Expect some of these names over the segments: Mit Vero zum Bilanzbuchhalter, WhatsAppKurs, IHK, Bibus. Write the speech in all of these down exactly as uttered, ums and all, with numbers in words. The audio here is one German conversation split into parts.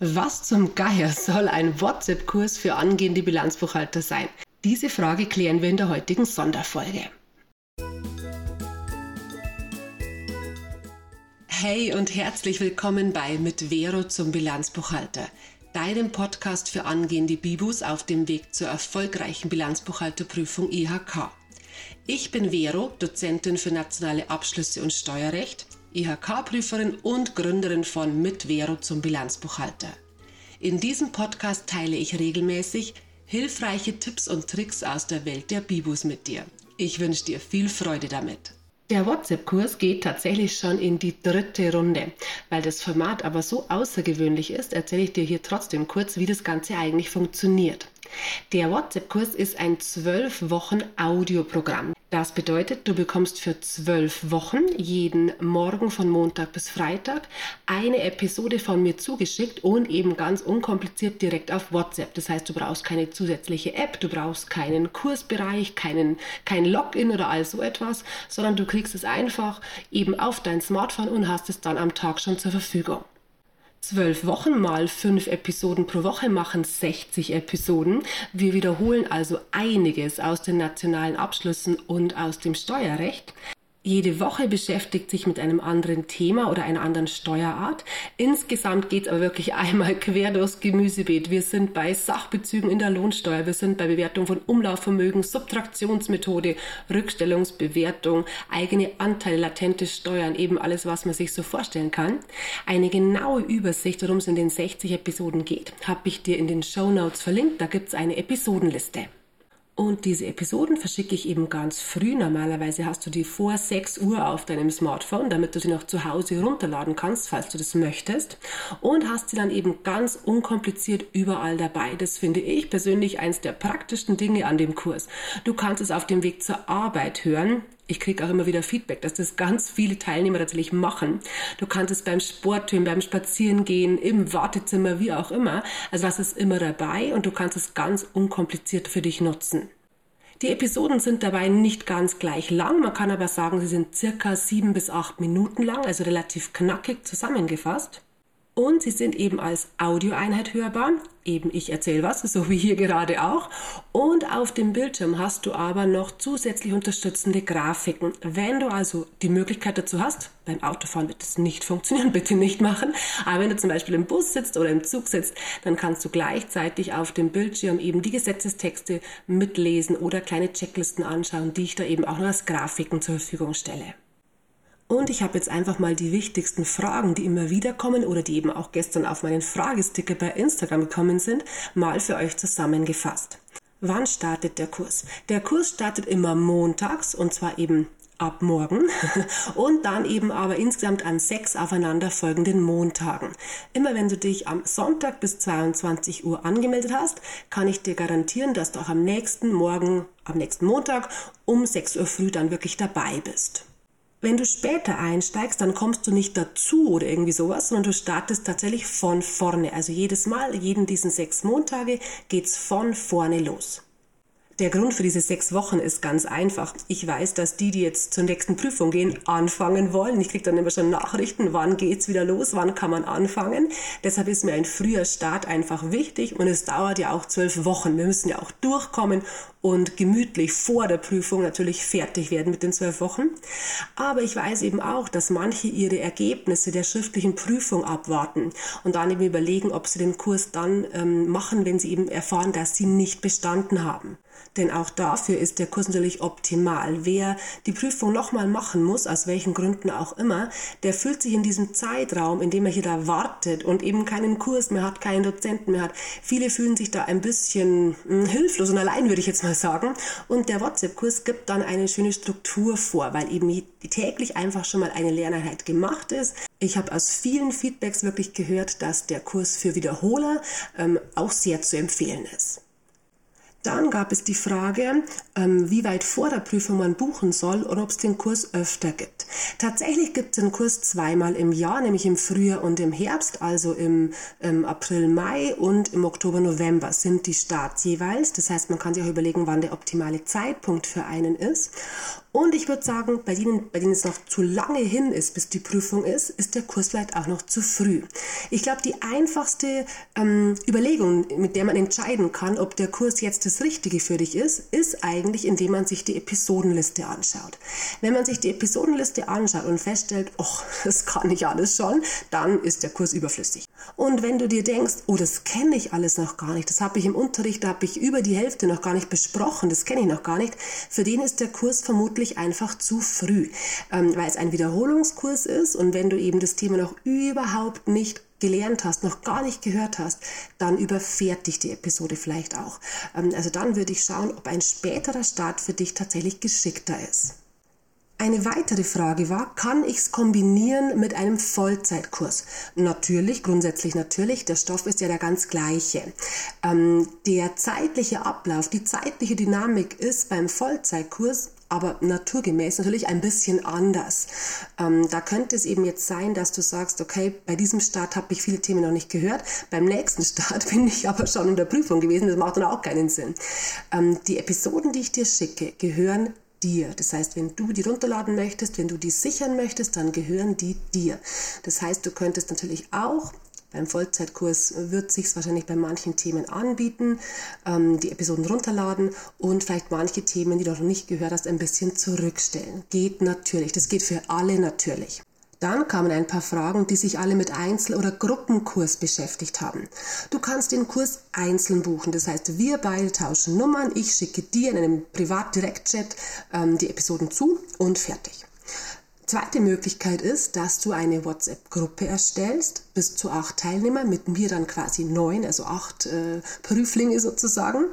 Was zum Geier soll ein WhatsApp-Kurs für angehende Bilanzbuchhalter sein? Diese Frage klären wir in der heutigen Sonderfolge. Hey und herzlich willkommen bei Mit Vero zum Bilanzbuchhalter, deinem Podcast für angehende Bibus auf dem Weg zur erfolgreichen Bilanzbuchhalterprüfung I H K. Ich bin Vero, Dozentin für nationale Abschlüsse und Steuerrecht, I H K-Prüferin und Gründerin von Mit Vero zum Bilanzbuchhalter. In diesem Podcast teile ich regelmäßig hilfreiche Tipps und Tricks aus der Welt der Bibus mit dir. Ich wünsche dir viel Freude damit. Der WhatsApp-Kurs geht tatsächlich schon in die dritte Runde. Weil das Format aber so außergewöhnlich ist, erzähle ich dir hier trotzdem kurz, wie das Ganze eigentlich funktioniert. Der WhatsApp-Kurs ist ein zwölf Wochen Audioprogramm. Das bedeutet, du bekommst für zwölf Wochen jeden Morgen von Montag bis Freitag eine Episode von mir zugeschickt und eben ganz unkompliziert direkt auf WhatsApp. Das heißt, du brauchst keine zusätzliche App, du brauchst keinen Kursbereich, keinen, kein Login oder all so etwas, sondern du kriegst es einfach eben auf dein Smartphone und hast es dann am Tag schon zur Verfügung. Zwölf Wochen mal fünf Episoden pro Woche machen sechzig Episoden. Wir wiederholen also einiges aus den nationalen Abschlüssen und aus dem Steuerrecht. Jede Woche beschäftigt sich mit einem anderen Thema oder einer anderen Steuerart. Insgesamt geht es aber wirklich einmal quer durchs Gemüsebeet. Wir sind bei Sachbezügen in der Lohnsteuer, wir sind bei Bewertung von Umlaufvermögen, Subtraktionsmethode, Rückstellungsbewertung, eigene Anteile, latente Steuern, eben alles, was man sich so vorstellen kann. Eine genaue Übersicht, worum es in den sechzig Episoden geht, habe ich dir in den Shownotes verlinkt. Da gibt es eine Episodenliste. Und diese Episoden verschicke ich eben ganz früh. Normalerweise hast du die vor sechs Uhr auf deinem Smartphone, damit du sie noch zu Hause runterladen kannst, falls du das möchtest. Und hast sie dann eben ganz unkompliziert überall dabei. Das finde ich persönlich eins der praktischsten Dinge an dem Kurs. Du kannst es auf dem Weg zur Arbeit hören. Ich kriege auch immer wieder Feedback, dass das ganz viele Teilnehmer tatsächlich machen. Du kannst es beim Sport hören, beim Spazierengehen, im Wartezimmer, wie auch immer. Also das ist immer dabei und du kannst es ganz unkompliziert für dich nutzen. Die Episoden sind dabei nicht ganz gleich lang, man kann aber sagen, sie sind circa sieben bis acht Minuten lang, also relativ knackig zusammengefasst. Und sie sind eben als Audioeinheit hörbar, eben ich erzähle was, so wie hier gerade auch. Und auf dem Bildschirm hast du aber noch zusätzlich unterstützende Grafiken. Wenn du also die Möglichkeit dazu hast, beim Autofahren wird das nicht funktionieren, bitte nicht machen, aber wenn du zum Beispiel im Bus sitzt oder im Zug sitzt, dann kannst du gleichzeitig auf dem Bildschirm eben die Gesetzestexte mitlesen oder kleine Checklisten anschauen, die ich da eben auch noch als Grafiken zur Verfügung stelle. Und ich habe jetzt einfach mal die wichtigsten Fragen, die immer wieder kommen oder die eben auch gestern auf meinen Fragesticker bei Instagram gekommen sind, mal für euch zusammengefasst. Wann startet der Kurs? Der Kurs startet immer montags und zwar eben ab morgen und dann eben aber insgesamt an sechs aufeinanderfolgenden Montagen. Immer wenn du dich am Sonntag bis zweiundzwanzig Uhr angemeldet hast, kann ich dir garantieren, dass du auch am nächsten Morgen, am nächsten Montag um sechs Uhr früh dann wirklich dabei bist. Wenn du später einsteigst, dann kommst du nicht dazu oder irgendwie sowas, sondern du startest tatsächlich von vorne. Also jedes Mal, jeden diesen sechs Montage geht's von vorne los. Der Grund für diese sechs Wochen ist ganz einfach. Ich weiß, dass die, die jetzt zur nächsten Prüfung gehen, anfangen wollen. Ich kriege dann immer schon Nachrichten, wann geht's wieder los, wann kann man anfangen. Deshalb ist mir ein früher Start einfach wichtig und es dauert ja auch zwölf Wochen. Wir müssen ja auch durchkommen und gemütlich vor der Prüfung natürlich fertig werden mit den zwölf Wochen. Aber ich weiß eben auch, dass manche ihre Ergebnisse der schriftlichen Prüfung abwarten und dann eben überlegen, ob sie den Kurs dann ähm, machen, wenn sie eben erfahren, dass sie nicht bestanden haben. Denn auch dafür ist der Kurs natürlich optimal. Wer die Prüfung nochmal machen muss, aus welchen Gründen auch immer, der fühlt sich in diesem Zeitraum, in dem er hier da wartet und eben keinen Kurs mehr hat, keinen Dozenten mehr hat. Viele fühlen sich da ein bisschen hilflos und allein, würde ich jetzt mal sagen. Und der WhatsApp-Kurs gibt dann eine schöne Struktur vor, weil eben täglich einfach schon mal eine Lerneinheit gemacht ist. Ich habe aus vielen Feedbacks wirklich gehört, dass der Kurs für Wiederholer ähm, auch sehr zu empfehlen ist. Dann gab es die Frage, wie weit vor der Prüfung man buchen soll und ob es den Kurs öfter gibt. Tatsächlich gibt es den Kurs zweimal im Jahr, nämlich im Frühjahr und im Herbst, also im April, Mai und im Oktober, November sind die Starts jeweils. Das heißt, man kann sich auch überlegen, wann der optimale Zeitpunkt für einen ist. Und ich würde sagen, bei denen, bei denen es noch zu lange hin ist, bis die Prüfung ist, ist der Kurs vielleicht auch noch zu früh. Ich glaube, die einfachste ähm, Überlegung, mit der man entscheiden kann, ob der Kurs jetzt das Richtige für dich ist, ist eigentlich, indem man sich die Episodenliste anschaut. Wenn man sich die Episodenliste anschaut und feststellt, oh, das kann ich alles schon, dann ist der Kurs überflüssig. Und wenn du dir denkst, oh, das kenne ich alles noch gar nicht, das habe ich im Unterricht, da habe ich über die Hälfte noch gar nicht besprochen, das kenne ich noch gar nicht, für den ist der Kurs vermutlich einfach zu früh, ähm, weil es ein Wiederholungskurs ist und wenn du eben das Thema noch überhaupt nicht gelernt hast, noch gar nicht gehört hast, dann überfährt dich die Episode vielleicht auch. Ähm, also dann würde ich schauen, ob ein späterer Start für dich tatsächlich geschickter ist. Eine weitere Frage war, kann ich es kombinieren mit einem Vollzeitkurs? Natürlich, grundsätzlich natürlich, der Stoff ist ja der ganz gleiche. Ähm, der zeitliche Ablauf, die zeitliche Dynamik ist beim Vollzeitkurs aber naturgemäß natürlich ein bisschen anders. Ähm, da könnte es eben jetzt sein, dass du sagst, okay, bei diesem Start habe ich viele Themen noch nicht gehört, beim nächsten Start bin ich aber schon in der Prüfung gewesen, das macht dann auch keinen Sinn. Ähm, die Episoden, die ich dir schicke, gehören dir. Das heißt, wenn du die runterladen möchtest, wenn du die sichern möchtest, dann gehören die dir. Das heißt, du könntest natürlich auch, beim Vollzeitkurs wird es sich wahrscheinlich bei manchen Themen anbieten, ähm, die Episoden runterladen und vielleicht manche Themen, die du noch nicht gehört hast, ein bisschen zurückstellen. Geht natürlich, das geht für alle natürlich. Dann kamen ein paar Fragen, die sich alle mit Einzel- oder Gruppenkurs beschäftigt haben. Du kannst den Kurs einzeln buchen, das heißt, wir beide tauschen Nummern, ich schicke dir in einem Privat-Direkt-Chat ähm, die Episoden zu und fertig. Zweite Möglichkeit ist, dass du eine WhatsApp-Gruppe erstellst, bis zu acht Teilnehmer, mit mir dann quasi neun, also acht äh, Prüflinge sozusagen.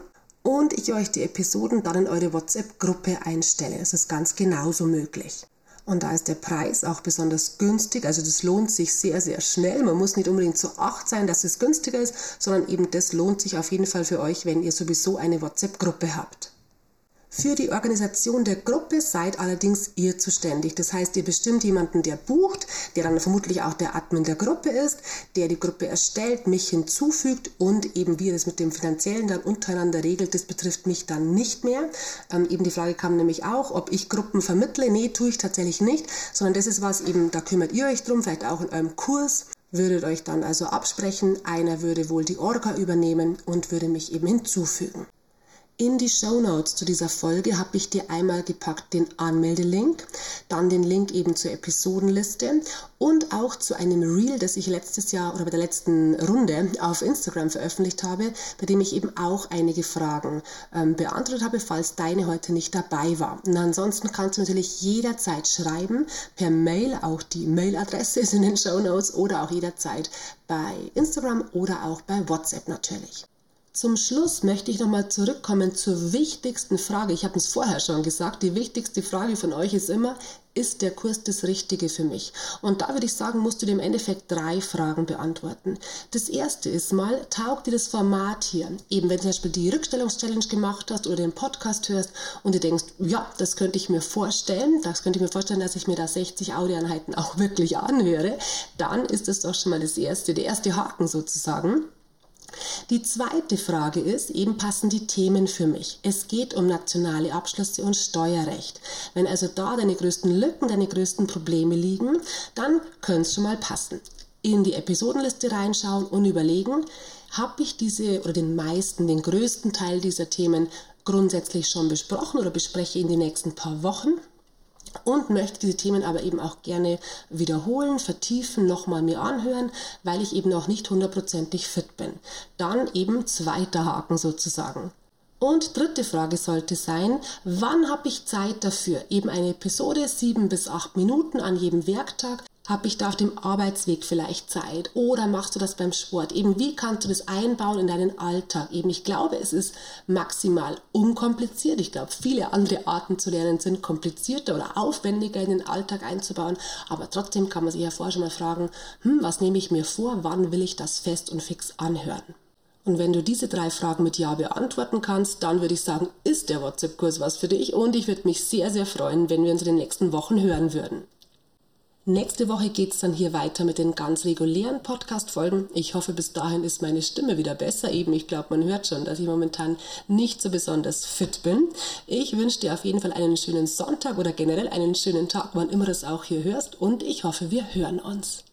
Und ich euch die Episoden dann in eure WhatsApp-Gruppe einstelle, das ist ganz genauso möglich. Und da ist der Preis auch besonders günstig, also das lohnt sich sehr, sehr schnell. Man muss nicht unbedingt zu acht sein, dass es günstiger ist, sondern eben das lohnt sich auf jeden Fall für euch, wenn ihr sowieso eine WhatsApp-Gruppe habt. Für die Organisation der Gruppe seid allerdings ihr zuständig. Das heißt, ihr bestimmt jemanden, der bucht, der dann vermutlich auch der Admin der Gruppe ist, der die Gruppe erstellt, mich hinzufügt und eben wie ihr das mit dem Finanziellen dann untereinander regelt, das betrifft mich dann nicht mehr. Ähm, eben die Frage kam nämlich auch, ob ich Gruppen vermittle. Nee, tue ich tatsächlich nicht, sondern das ist was eben, da kümmert ihr euch drum, vielleicht auch in eurem Kurs. Würdet euch dann also absprechen, einer würde wohl die Orga übernehmen und würde mich eben hinzufügen. In die Shownotes zu dieser Folge habe ich dir einmal gepackt den Anmeldelink, dann den Link eben zur Episodenliste und auch zu einem Reel, das ich letztes Jahr oder bei der letzten Runde auf Instagram veröffentlicht habe, bei dem ich eben auch einige Fragen ähm, beantwortet habe, falls deine heute nicht dabei war. Und ansonsten kannst du natürlich jederzeit schreiben, per Mail, auch die Mailadresse ist in den Shownotes oder auch jederzeit bei Instagram oder auch bei WhatsApp natürlich. Zum Schluss möchte ich nochmal zurückkommen zur wichtigsten Frage. Ich habe es vorher schon gesagt, die wichtigste Frage von euch ist immer, ist der Kurs das Richtige für mich? Und da würde ich sagen, musst du dir im Endeffekt drei Fragen beantworten. Das erste ist mal, taugt dir das Format hier? Eben wenn du zum Beispiel die Rückstellungschallenge gemacht hast oder den Podcast hörst und du denkst, ja, das könnte ich mir vorstellen, das könnte ich mir vorstellen, dass ich mir da sechzig Audioeinheiten auch wirklich anhöre, dann ist das doch schon mal das erste, der erste Haken sozusagen. Die zweite Frage ist, eben passen die Themen für mich. Es geht um nationale Abschlüsse und Steuerrecht. Wenn also da deine größten Lücken, deine größten Probleme liegen, dann könnte es schon mal passen. In die Episodenliste reinschauen und überlegen, habe ich diese oder den meisten, den größten Teil dieser Themen grundsätzlich schon besprochen oder bespreche in den nächsten paar Wochen? Und möchte diese Themen aber eben auch gerne wiederholen, vertiefen, nochmal mir anhören, weil ich eben auch nicht hundertprozentig fit bin. Dann eben zweiter Haken sozusagen. Und dritte Frage sollte sein, wann habe ich Zeit dafür? Eben eine Episode, sieben bis acht Minuten an jedem Werktag. Habe ich da auf dem Arbeitsweg vielleicht Zeit oder machst du das beim Sport? Eben, wie kannst du das einbauen in deinen Alltag? Eben, ich glaube, es ist maximal unkompliziert. Ich glaube, viele andere Arten zu lernen sind komplizierter oder aufwendiger in den Alltag einzubauen. Aber trotzdem kann man sich ja vorher schon mal fragen, hm, was nehme ich mir vor? Wann will ich das fest und fix anhören? Und wenn du diese drei Fragen mit Ja beantworten kannst, dann würde ich sagen, ist der WhatsApp-Kurs was für dich? Und ich würde mich sehr, sehr freuen, wenn wir uns in den nächsten Wochen hören würden. Nächste Woche geht es dann hier weiter mit den ganz regulären Podcast-Folgen. Ich hoffe, bis dahin ist meine Stimme wieder besser. Eben, ich glaube, man hört schon, dass ich momentan nicht so besonders fit bin. Ich wünsche dir auf jeden Fall einen schönen Sonntag oder generell einen schönen Tag, wann immer du das auch hier hörst. Und ich hoffe, wir hören uns.